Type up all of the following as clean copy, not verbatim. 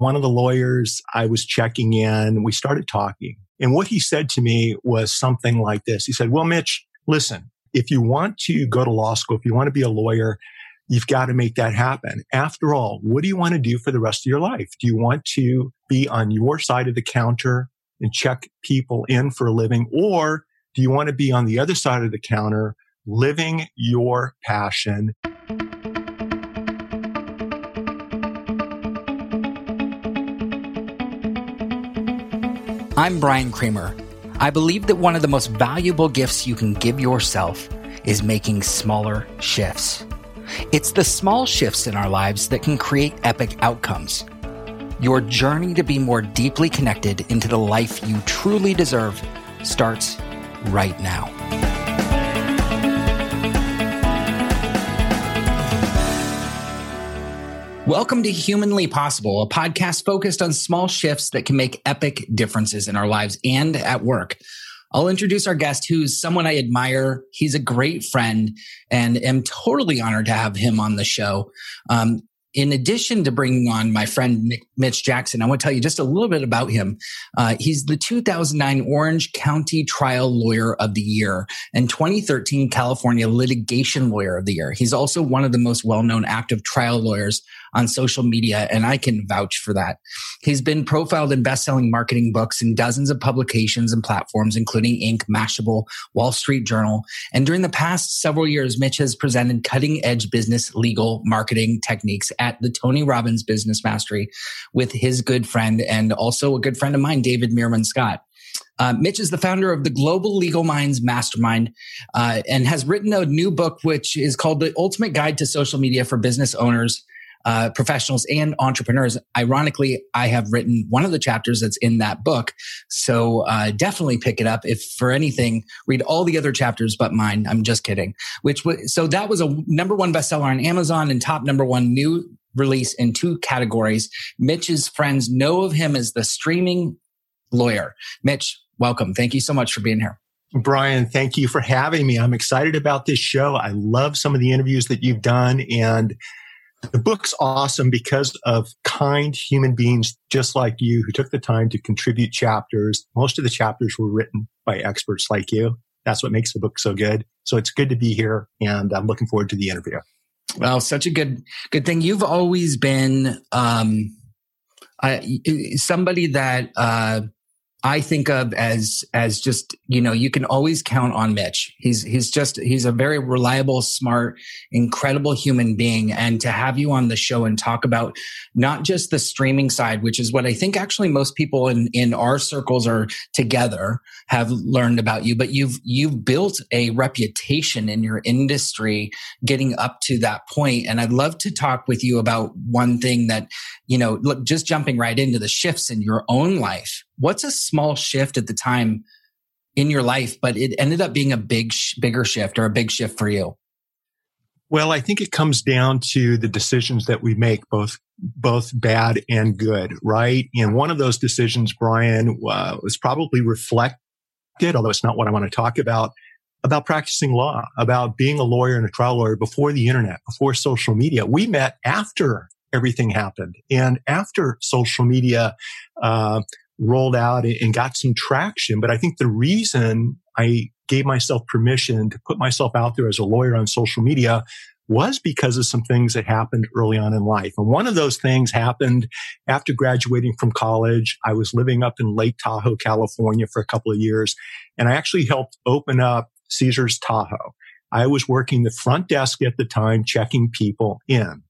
One of the lawyers, I was checking in, we started talking. And what he said to me was something like this. He said, well, Mitch, listen, if you want to go to law school, if you want to be a lawyer, you've got to make that happen. After all, what do you want to do for the rest of your life? Do you want to be on your side of the counter and check people in for a living? Or do you want to be on the other side of the counter, living your passion? I'm Brian Creamer. I believe that one of the most valuable gifts you can give yourself is making smaller shifts. It's the small shifts in our lives that can create epic outcomes. Your journey to be more deeply connected into the life you truly deserve starts right now. Welcome to Humanly Possible, a podcast focused on small shifts that can make epic differences in our lives and at work. I'll introduce our guest, who's someone I admire. He's a great friend and am totally honored to have him on the show. In addition to bringing on my friend, Mitch Jackson, I want to tell you just a little bit about him. He's the 2009 Orange County Trial Lawyer of the Year and 2013 California Litigation Lawyer of the Year. He's also one of the most well-known active trial lawyers on social media, and I can vouch for that. He's been profiled in best-selling marketing books and dozens of publications and platforms, including Inc., Mashable, Wall Street Journal. And during the past several years, Mitch has presented cutting-edge business, legal, marketing techniques at the Tony Robbins Business Mastery with his good friend and also a good friend of mine, David Meerman Scott. Mitch is the founder of the Global Legal Minds Mastermind and has written a new book, which is called The Ultimate Guide to Social Media for Business Owners, professionals, and Entrepreneurs. Ironically, I have written one of the chapters that's in that book. So definitely pick it up. If for anything, read all the other chapters but mine. I'm just kidding. So that was a number one bestseller on Amazon and top number one new release in two categories. Mitch's friends know of him as the streaming lawyer. Mitch, welcome. Thank you so much for being here. Brian, thank you for having me. I'm excited about this show. I love some of the interviews that you've done, and the book's awesome because of kind human beings just like you who took the time to contribute chapters. Most of the chapters were written by experts like you. That's what makes the book so good. So it's good to be here, and I'm looking forward to the interview. Well, such a good thing. You've always been somebody that I think of as just, you know, you can always count on Mitch. He's a very reliable, smart, incredible human being. And to have you on the show and talk about not just the streaming side, which is what I think actually most people in our circles are together have learned about you, but you've built a reputation in your industry getting up to that point. And I'd love to talk with you about one thing that, you know, look, just jumping right into the shifts in your own life. What's a small shift at the time in your life, but it ended up being a bigger shift or a big shift for you? Well, I think it comes down to the decisions that we make, both bad and good, right? And one of those decisions, Brian, was probably reflected, although it's not what I want to talk about practicing law, about being a lawyer and a trial lawyer before the internet, before social media. We met after everything happened and after social media rolled out and got some traction. But I think the reason I gave myself permission to put myself out there as a lawyer on social media was because of some things that happened early on in life. And one of those things happened after graduating from college. I was living up in Lake Tahoe, California for a couple of years, and I actually helped open up Caesars Tahoe. I was working the front desk at the time, checking people in.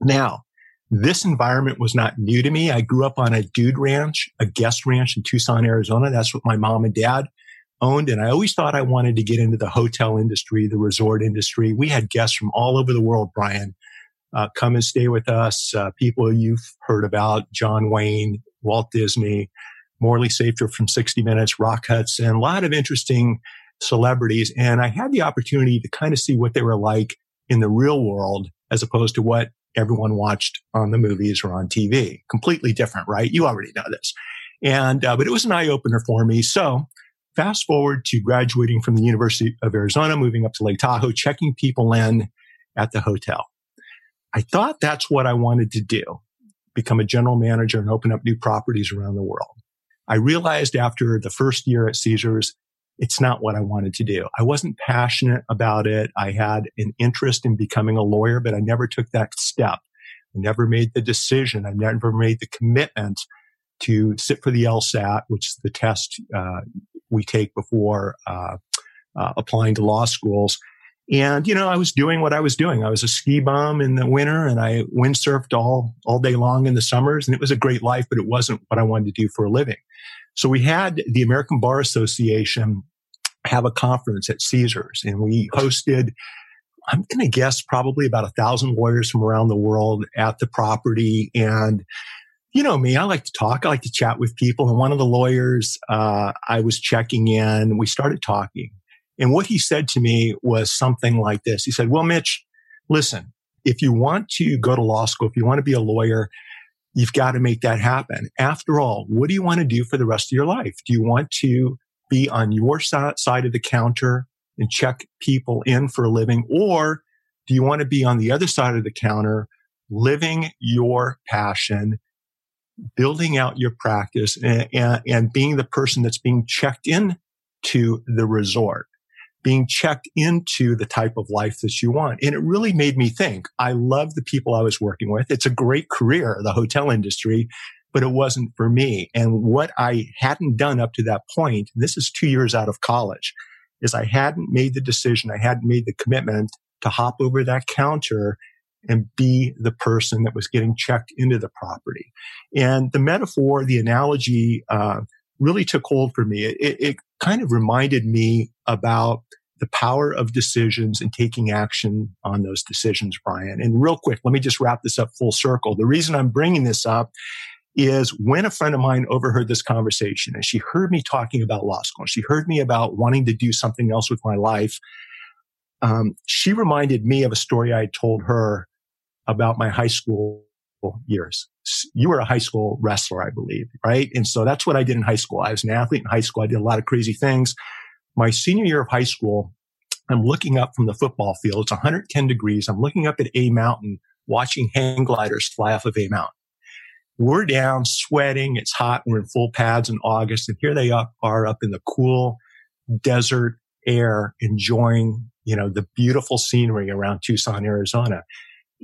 Now, this environment was not new to me. I grew up on a dude ranch, a guest ranch in Tucson, Arizona. That's what my mom and dad owned. And I always thought I wanted to get into the hotel industry, the resort industry. We had guests from all over the world, Brian, come and stay with us. People you've heard about, John Wayne, Walt Disney, Morley Safer from 60 Minutes, Rock Hudson, and a lot of interesting celebrities. And I had the opportunity to kind of see what they were like in the real world as opposed to what everyone watched on the movies or on TV. Completely different, right? You already know this. And but it was an eye-opener for me. So fast forward to graduating from the University of Arizona, moving up to Lake Tahoe, checking people in at the hotel. I thought that's what I wanted to do become a general manager, and open up new properties around the world. I realized after the first year at Caesars, it's not what I wanted to do. I wasn't passionate about it. I had an interest in becoming a lawyer, but I never took that step. I never made the decision. I never made the commitment to sit for the LSAT, which is the test we take before applying to law schools. And, you know, I was doing what I was doing. I was a ski bum in the winter, and I windsurfed all day long in the summers. And it was a great life, but it wasn't what I wanted to do for a living. So we had the American Bar Association have a conference at Caesars, and we hosted, I'm going to guess, probably about 1,000 lawyers from around the world at the property. And you know me, I like to talk. I like to chat with people. And one of the lawyers, I was checking in, we started talking. And what he said to me was something like this. He said, well, Mitch, listen, if you want to go to law school, if you want to be a lawyer, you've got to make that happen. After all, what do you want to do for the rest of your life? Do you want to be on your side of the counter and check people in for a living? Or do you want to be on the other side of the counter, living your passion, building out your practice, and being the person that's being checked in to the resort, being checked into the type of life that you want? And it really made me think. I love the people I was working with. It's a great career, the hotel industry, but it wasn't for me. And what I hadn't done up to that point, this is 2 years out of college, is I hadn't made the decision, I hadn't made the commitment to hop over that counter and be the person that was getting checked into the property. And the metaphor, the analogy really took hold for me. It kind of reminded me about the power of decisions and taking action on those decisions, Brian. And real quick, let me just wrap this up full circle. The reason I'm bringing this up is when a friend of mine overheard this conversation, and she heard me talking about law school, and she heard me about wanting to do something else with my life. She reminded me of a story I told her about my high school years. You were a high school wrestler, I believe, right? And so that's what I did in high school. I was an athlete in high school. I did a lot of crazy things. My senior year of high school, I'm looking up from the football field. It's 110 degrees. I'm looking up at A Mountain, watching hang gliders fly off of A Mountain. We're down, sweating. It's hot. We're in full pads in August. And here they are up in the cool desert air, enjoying, you know, the beautiful scenery around Tucson, Arizona.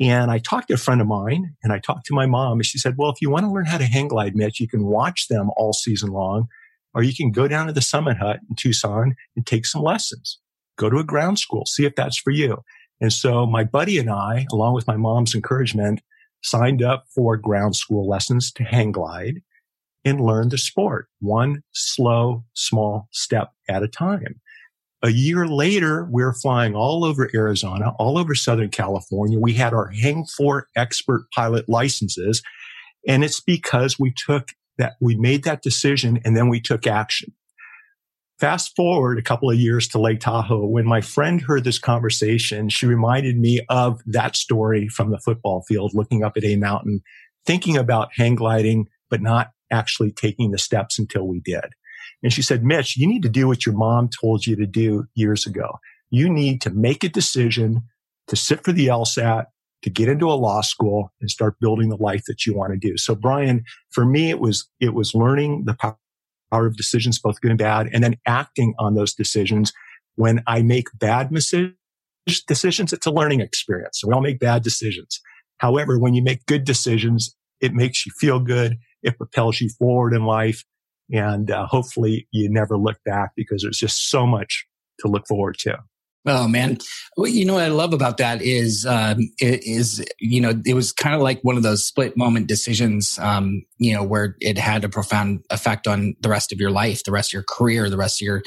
And I talked to a friend of mine, and I talked to my mom, and she said, well, if you want to learn how to hang glide, Mitch, you can watch them all season long, or you can go down to the Summit Hut in Tucson and take some lessons. Go to a ground school, see if that's for you. And so my buddy and I, along with my mom's encouragement, signed up for ground school lessons to hang glide and learn the sport, one slow, small step at a time. A year later, we're flying all over Arizona, all over Southern California. We had our Hang 4 expert pilot licenses, and it's because we made that decision, and then we took action. Fast forward a couple of years to Lake Tahoe. When my friend heard this conversation, she reminded me of that story from the football field, looking up at A Mountain, thinking about hang gliding, but not actually taking the steps until we did. And she said, Mitch, you need to do what your mom told you to do years ago. You need to make a decision to sit for the LSAT, to get into a law school, and start building the life that you want to do. So Brian, for me, it was learning the power of decisions, both good and bad, and then acting on those decisions. When I make bad decisions, it's a learning experience. So we all make bad decisions. However, when you make good decisions, it makes you feel good. It propels you forward in life. And hopefully you never look back, because there's just so much to look forward to. Oh, man. Well, you know, what I love about that is it was kind of like one of those split moment decisions, where it had a profound effect on the rest of your life, the rest of your career, the rest of your,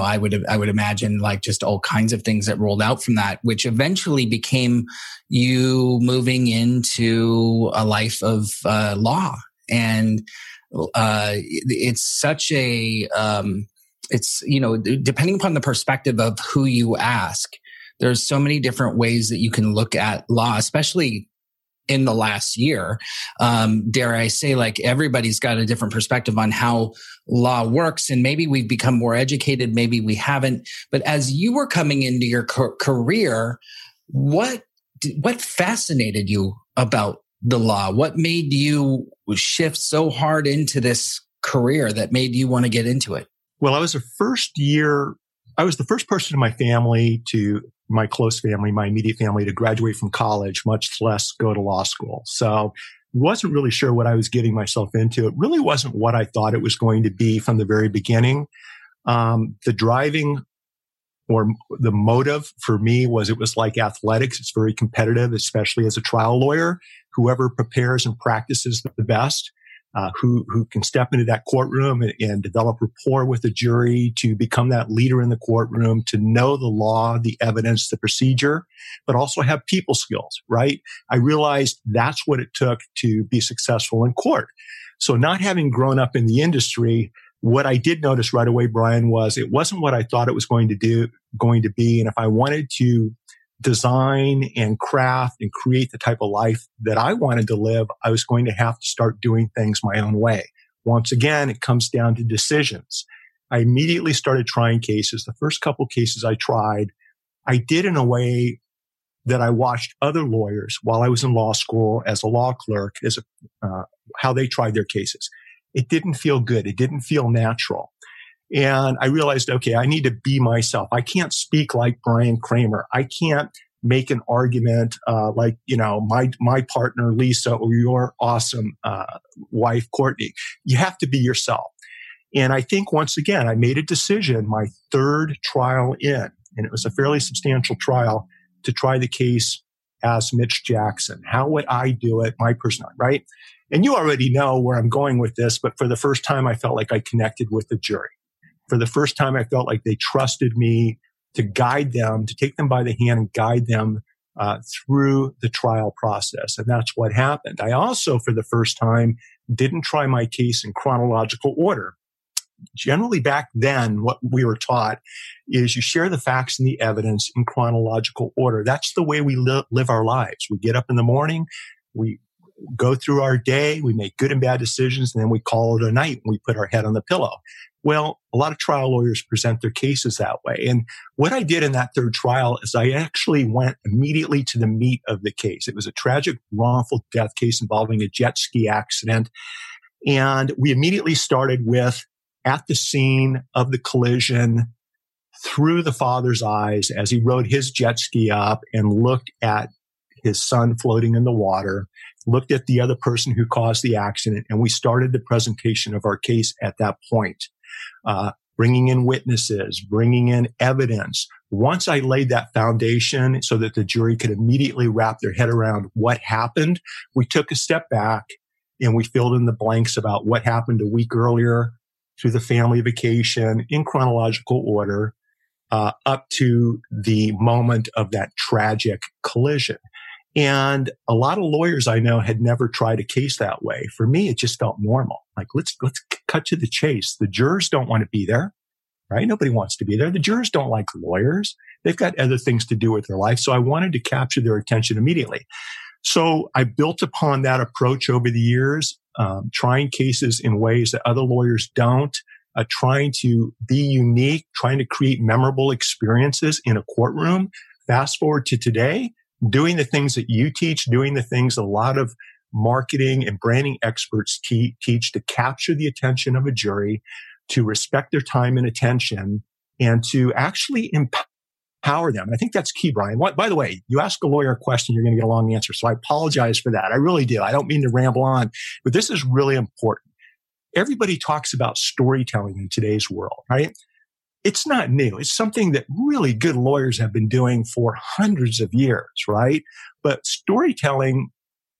I would imagine, like, just all kinds of things that rolled out from that, which eventually became you moving into a life of law. And it's such a, depending upon the perspective of who you ask, there's so many different ways that you can look at law, especially in the last year. Dare I say, like, everybody's got a different perspective on how law works, and maybe we've become more educated, maybe we haven't. But as you were coming into your career, what fascinated you about the law? What made you shift so hard into this career that made you want to get into it? Well, I was the first person in my family my close family, my immediate family, to graduate from college, much less go to law school. So wasn't really sure what I was getting myself into. It really wasn't what I thought it was going to be from the very beginning. The driving or the motive for me was it was like athletics. It's very competitive, especially as a trial lawyer. Whoever prepares and practices the best, who can step into that courtroom and develop rapport with the jury, to become that leader in the courtroom, to know the law, the evidence, the procedure, but also have people skills, right? I realized that's what it took to be successful in court. So not having grown up in the industry, what I did notice right away, Brian, was it wasn't what I thought it was going to be. And if I wanted to design and craft and create the type of life that I wanted to live, I was going to have to start doing things my own way. Once again, it comes down to decisions. I immediately started trying cases. The first couple cases I tried, I did in a way that I watched other lawyers while I was in law school as a law clerk, how they tried their cases. It didn't feel good. It didn't feel natural. And I realized, okay, I need to be myself. I can't speak like Brian Creamer. I can't make an argument like, my partner, Lisa, or your awesome wife, Courtney. You have to be yourself. And I think, once again, I made a decision my third trial in, and it was a fairly substantial trial, to try the case as Mitch Jackson. How would I do it? My personality, right? And you already know where I'm going with this, but for the first time, I felt like I connected with the jury. For the first time, I felt like they trusted me to guide them, to take them by the hand and guide them through the trial process. And that's what happened. I also, for the first time, didn't try my case in chronological order. Generally, back then, what we were taught is you share the facts and the evidence in chronological order. That's the way we live our lives. We get up in the morning, we go through our day, we make good and bad decisions, and then we call it a night when we put our head on the pillow. Well, a lot of trial lawyers present their cases that way. And what I did in that third trial is I actually went immediately to the meat of the case. It was a tragic, wrongful death case involving a jet ski accident. And we immediately started with, at the scene of the collision, through the father's eyes, as he rode his jet ski up and looked at his son floating in the water, looked at the other person who caused the accident, and we started the presentation of our case at that point, bringing in witnesses, bringing in evidence. Once I laid that foundation so that the jury could immediately wrap their head around what happened, we took a step back and we filled in the blanks about what happened a week earlier through the family vacation in chronological order up to the moment of that tragic collision. And a lot of lawyers I know had never tried a case that way. For me, it just felt normal. Like, let's cut to the chase. The jurors don't want to be there, right? Nobody wants to be there. The jurors don't like lawyers. They've got other things to do with their life. So I wanted to capture their attention immediately. So I built upon that approach over the years, trying cases in ways that other lawyers don't, trying to be unique, trying to create memorable experiences in a courtroom. Fast forward to today, doing the things that you teach, doing the things a lot of marketing and branding experts teach to capture the attention of a jury, to respect their time and attention, and to actually empower them. And I think that's key, Brian. By the way, you ask a lawyer a question, you're going to get a long answer. So I apologize for that. I really do. I don't mean to ramble on, but this is really important. Everybody talks about storytelling in today's world, right? It's not new. It's something that really good lawyers have been doing for hundreds of years, right? But storytelling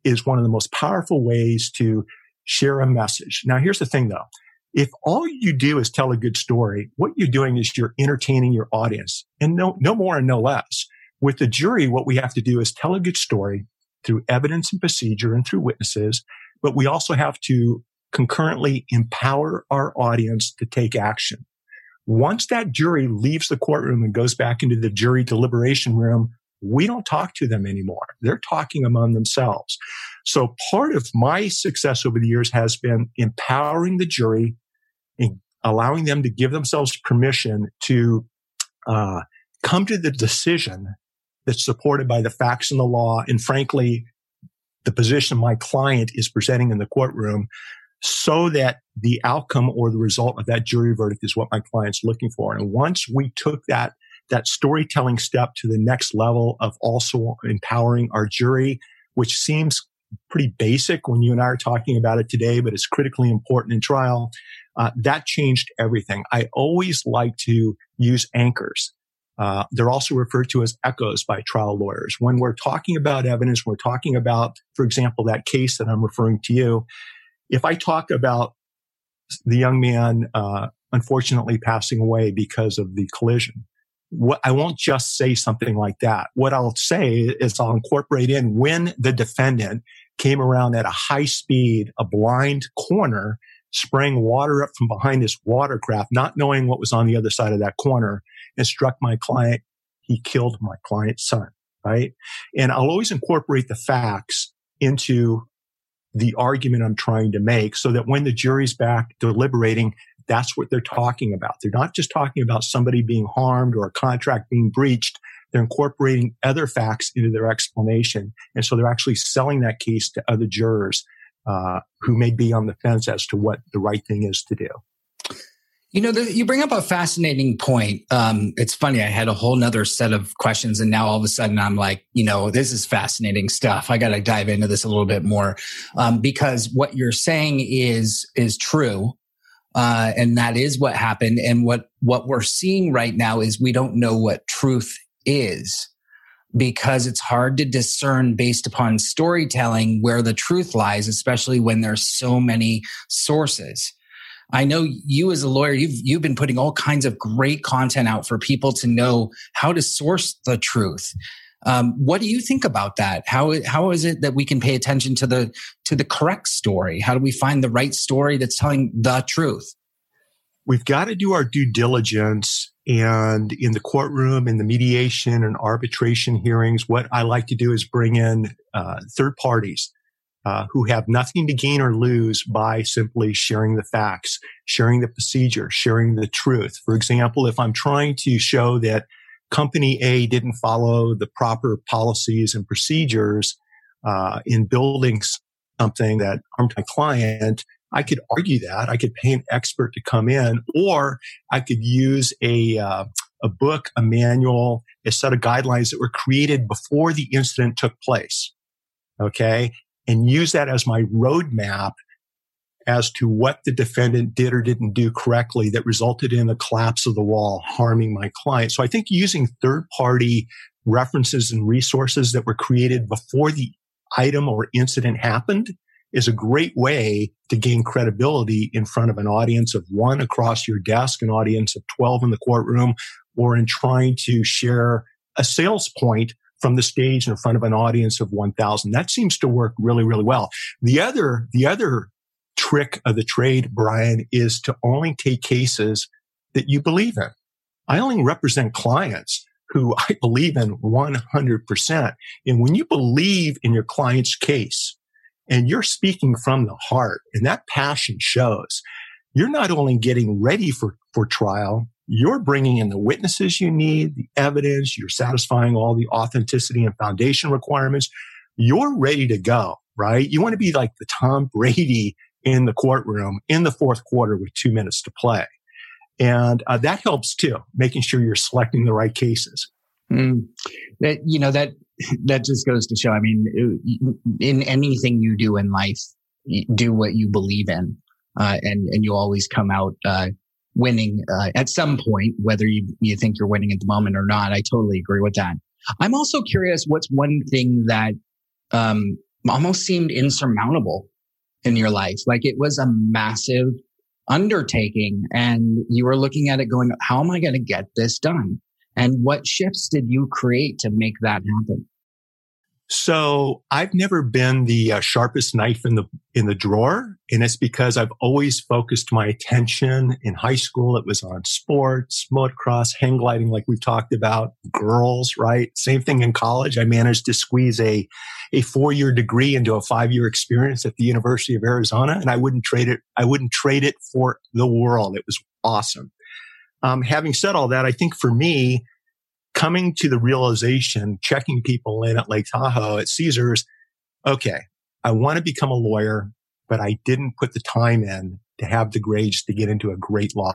is one of the most powerful ways to share a message. Now, here's the thing, though. If all you do is tell a good story, what you're doing is you're entertaining your audience, and no more and no less. With the jury, what we have to do is tell a good story through evidence and procedure and through witnesses, but we also have to concurrently empower our audience to take action. Once that jury leaves the courtroom and goes back into the jury deliberation room, we don't talk to them anymore. They're talking among themselves. So part of my success over the years has been empowering the jury and allowing them to give themselves permission to come to the decision that's supported by the facts and the law, and frankly, the position my client is presenting in the courtroom so that the outcome or the result of that jury verdict is what my client's looking for. And once we took that storytelling step to the next level of also empowering our jury, which seems pretty basic when you and I are talking about it today, but it's critically important in trial, that changed everything. I always like to use anchors. They're also referred to as echoes by trial lawyers. When we're talking about evidence, we're talking about, for example, that case that I'm referring to you. If I talk about the young man unfortunately passing away because of the collision, I won't just say something like that. What I'll say is I'll incorporate in when the defendant came around at a high speed, a blind corner, spraying water up from behind this watercraft, not knowing what was on the other side of that corner, and struck my client. He killed my client's son, right? And I'll always incorporate the facts into the argument I'm trying to make so that when the jury's back deliberating, that's what they're talking about. They're not just talking about somebody being harmed or a contract being breached. They're incorporating other facts into their explanation. And so they're actually selling that case to other jurors who may be on the fence as to what the right thing is to do. You know, you bring up a fascinating point. It's funny. I had a whole nother set of questions and now all of a sudden I'm like, you know, this is fascinating stuff. I got to dive into this a little bit more because what you're saying is true. And that is what happened. And what we're seeing right now is we don't know what truth is because it's hard to discern based upon storytelling where the truth lies, especially when there's so many sources. I know you as a lawyer, you've been putting all kinds of great content out for people to know how to source the truth. What do you think about that? How is it that we can pay attention to the correct story? How do we find the right story that's telling the truth? We've got to do our due diligence, and in the courtroom, in the mediation and arbitration hearings, what I like to do is bring in third parties who have nothing to gain or lose by simply sharing the facts, sharing the procedure, sharing the truth. For example, if I'm trying to show that Company A didn't follow the proper policies and procedures in building something that harmed my client, I could argue that. I could pay an expert to come in, or I could use a book, a manual, a set of guidelines that were created before the incident took place, okay, and use that as my roadmap as to what the defendant did or didn't do correctly that resulted in a collapse of the wall harming my client. So I think using third-party references and resources that were created before the item or incident happened is a great way to gain credibility in front of an audience of one across your desk, an audience of 12 in the courtroom, or in trying to share a sales point from the stage in front of an audience of 1,000. That seems to work really, really well. The other trick of the trade, Brian, is to only take cases that you believe in. I only represent clients who I believe in 100%. And when you believe in your client's case and you're speaking from the heart and that passion shows, you're not only getting ready for trial, you're bringing in the witnesses you need, the evidence, you're satisfying all the authenticity and foundation requirements. You're ready to go, right? You want to be like the Tom Brady in the courtroom in the fourth quarter with 2 minutes to play. And that helps too, making sure you're selecting the right cases. That just goes to show, I mean, in anything you do in life, do what you believe in. And you always come out winning at some point, whether you think you're winning at the moment or not. I totally agree with that. I'm also curious, what's one thing that almost seemed insurmountable in your life? Like it was a massive undertaking and you were looking at it going, how am I going to get this done? And what shifts did you create to make that happen? So I've never been the sharpest knife in the drawer. And it's because I've always focused my attention in high school. It was on sports, motocross, hang gliding, like we've talked about, girls, right? Same thing in college. I managed to squeeze a 4-year degree into a 5-year experience at the University of Arizona. And I wouldn't trade it. I wouldn't trade it for the world. It was awesome. Having said all that, I think for me, coming to the realization, checking people in at Lake Tahoe, at Caesars, okay, I want to become a lawyer, but I didn't put the time in to have the grades to get into a great law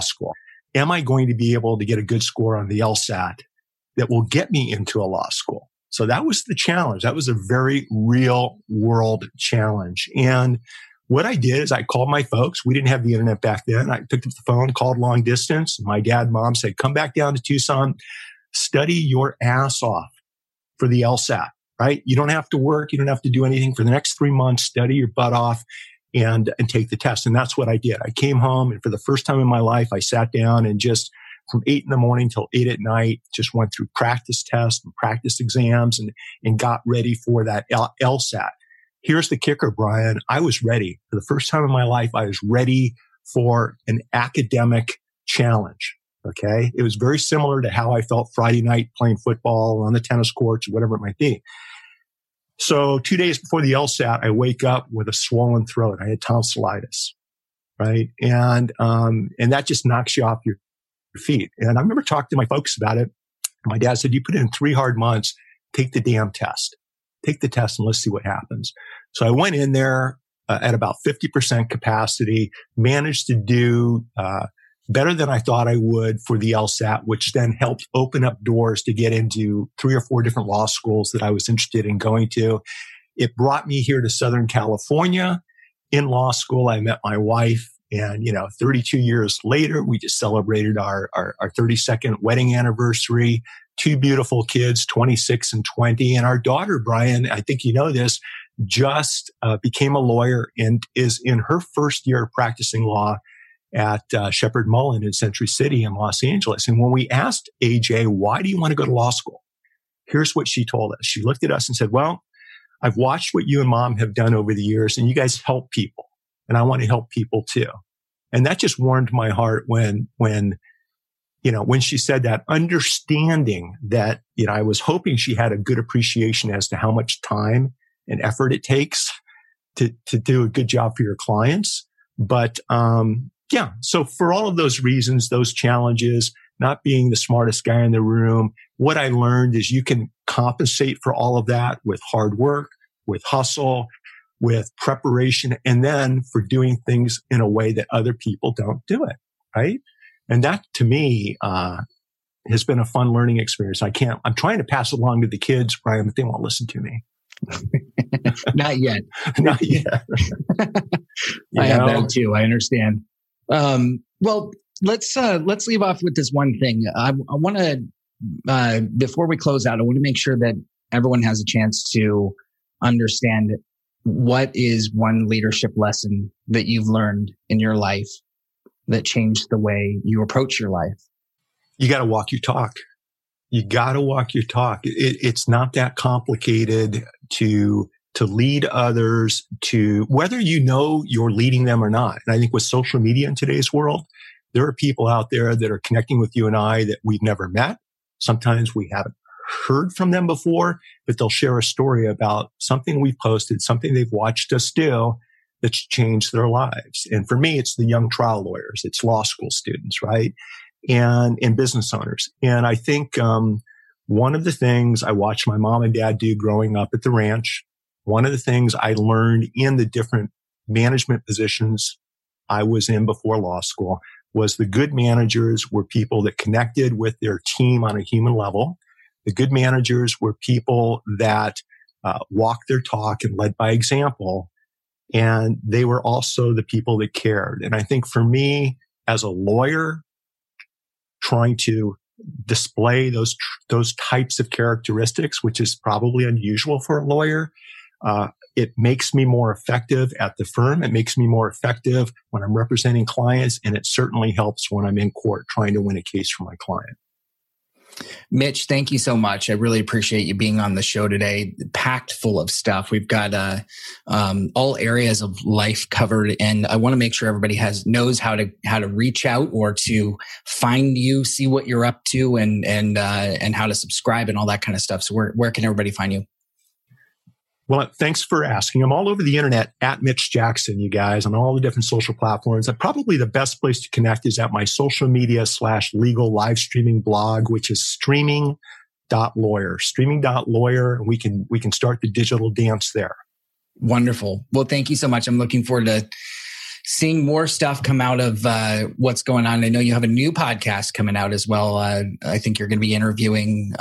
school. Am I going to be able to get a good score on the LSAT that will get me into a law school? So that was the challenge. That was a very real world challenge. And what I did is I called my folks. We didn't have the internet back then. I picked up the phone, called long distance. My dad, mom said, come back down to Tucson, study your ass off for the LSAT, right? You don't have to work. You don't have to do anything for the next 3 months. Study your butt off and take the test. And that's what I did. I came home, and for the first time in my life, I sat down and just from 8 in the morning till 8 at night, just went through practice tests and practice exams and got ready for that LSAT. Here's the kicker, Brian. I was ready. For the first time in my life, I was ready for an academic challenge. Okay. It was very similar to how I felt Friday night playing football on the tennis courts, whatever it might be. So 2 days before the LSAT, I wake up with a swollen throat. I had tonsillitis, right? And that just knocks you off your feet. And I remember talking to my folks about it. My dad said, you put in 3 hard months, take the damn test. Take the test and let's see what happens. So I went in there at about 50% capacity, managed to do better than I thought I would for the LSAT, which then helped open up doors to get into 3 or 4 different law schools that I was interested in going to. It brought me here to Southern California. In law school, I met my wife. And, 32 years later, we just celebrated our 32nd wedding anniversary, 2 beautiful kids, 26 and 20. And our daughter, Brian, I think you know this, just became a lawyer and is in her first year of practicing law at Shepherd Mullen in Century City in Los Angeles. And when we asked AJ, why do you want to go to law school? Here's what she told us. She looked at us and said, well, I've watched what you and mom have done over the years, and you guys help people. And I want to help people too. And that just warmed my heart when she said that, understanding that, I was hoping she had a good appreciation as to how much time and effort it takes to do a good job for your clients. But, yeah, so for all of those reasons, those challenges, not being the smartest guy in the room, what I learned is you can compensate for all of that with hard work, with hustle, with preparation, and then for doing things in a way that other people don't do it, right? And that, to me, has been a fun learning experience. I'm trying to pass it along to the kids, Brian, but they won't listen to me. Not yet. Not yet. I have that too. I understand. Well, let's leave off with this one thing. I want to, before we close out, I want to make sure that everyone has a chance to understand what is one leadership lesson that you've learned in your life that changed the way you approach your life. You got to walk your talk. It's not that complicated to lead others, to whether you're leading them or not. And I think with social media in today's world, there are people out there that are connecting with you and I that we've never met. Sometimes we haven't heard from them before, but they'll share a story about something we've posted, something they've watched us do that's changed their lives. And for me, it's the young trial lawyers, it's law school students, right? And business owners. And I think one of the things I watched my mom and dad do growing up at the ranch, one of the things I learned in the different management positions I was in before law school was the good managers were people that connected with their team on a human level. The good managers were people that walked their talk and led by example. And they were also the people that cared. And I think for me, as a lawyer, trying to display those types of characteristics, which is probably unusual for a lawyer, it makes me more effective at the firm. It makes me more effective when I'm representing clients. And it certainly helps when I'm in court trying to win a case for my client. Mitch, thank you so much. I really appreciate you being on the show today. Packed full of stuff. We've got all areas of life covered, and I want to make sure everybody knows how to reach out or to find you, see what you're up to, and how to subscribe and all that kind of stuff. So, where can everybody find you? Well, thanks for asking. I'm all over the internet at Mitch Jackson, you guys, on all the different social platforms. Probably the best place to connect is at my social media / legal live streaming blog, which is streaming.lawyer. And we can start the digital dance there. Wonderful. Well, thank you so much. I'm looking forward to seeing more stuff come out of what's going on. I know you have a new podcast coming out as well. I think you're going to be interviewing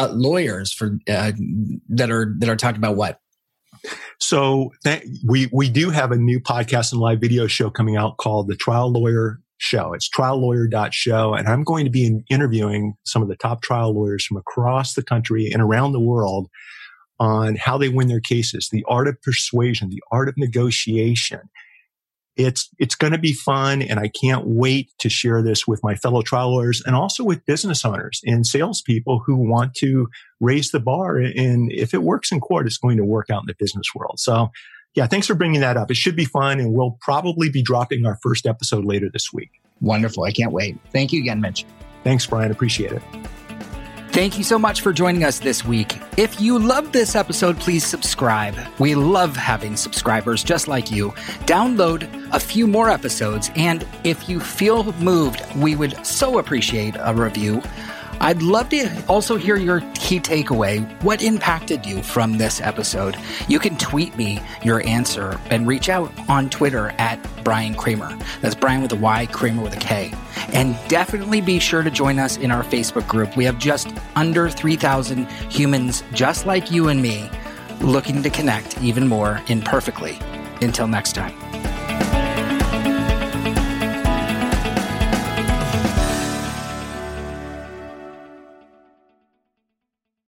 lawyers for that are talking about what? So we do have a new podcast and live video show coming out called The Trial Lawyer Show. It's triallawyer.show. And I'm going to be interviewing some of the top trial lawyers from across the country and around the world on how they win their cases, the art of persuasion, the art of negotiation. It's going to be fun. And I can't wait to share this with my fellow trial lawyers and also with business owners and salespeople who want to raise the bar. And if it works in court, it's going to work out in the business world. So yeah, thanks for bringing that up. It should be fun. And we'll probably be dropping our first episode later this week. Wonderful. I can't wait. Thank you again, Mitch. Thanks, Brian. Appreciate it. Thank you so much for joining us this week. If you loved this episode, please subscribe. We love having subscribers just like you. Download a few more episodes. And if you feel moved, we would so appreciate a review. I'd love to also hear your key takeaway. What impacted you from this episode? You can tweet me your answer and reach out on Twitter at Brian Creamer. That's Brian with a Y, Creamer with a K. And definitely be sure to join us in our Facebook group. We have just under 3,000 humans just like you and me looking to connect even more imperfectly. Until next time.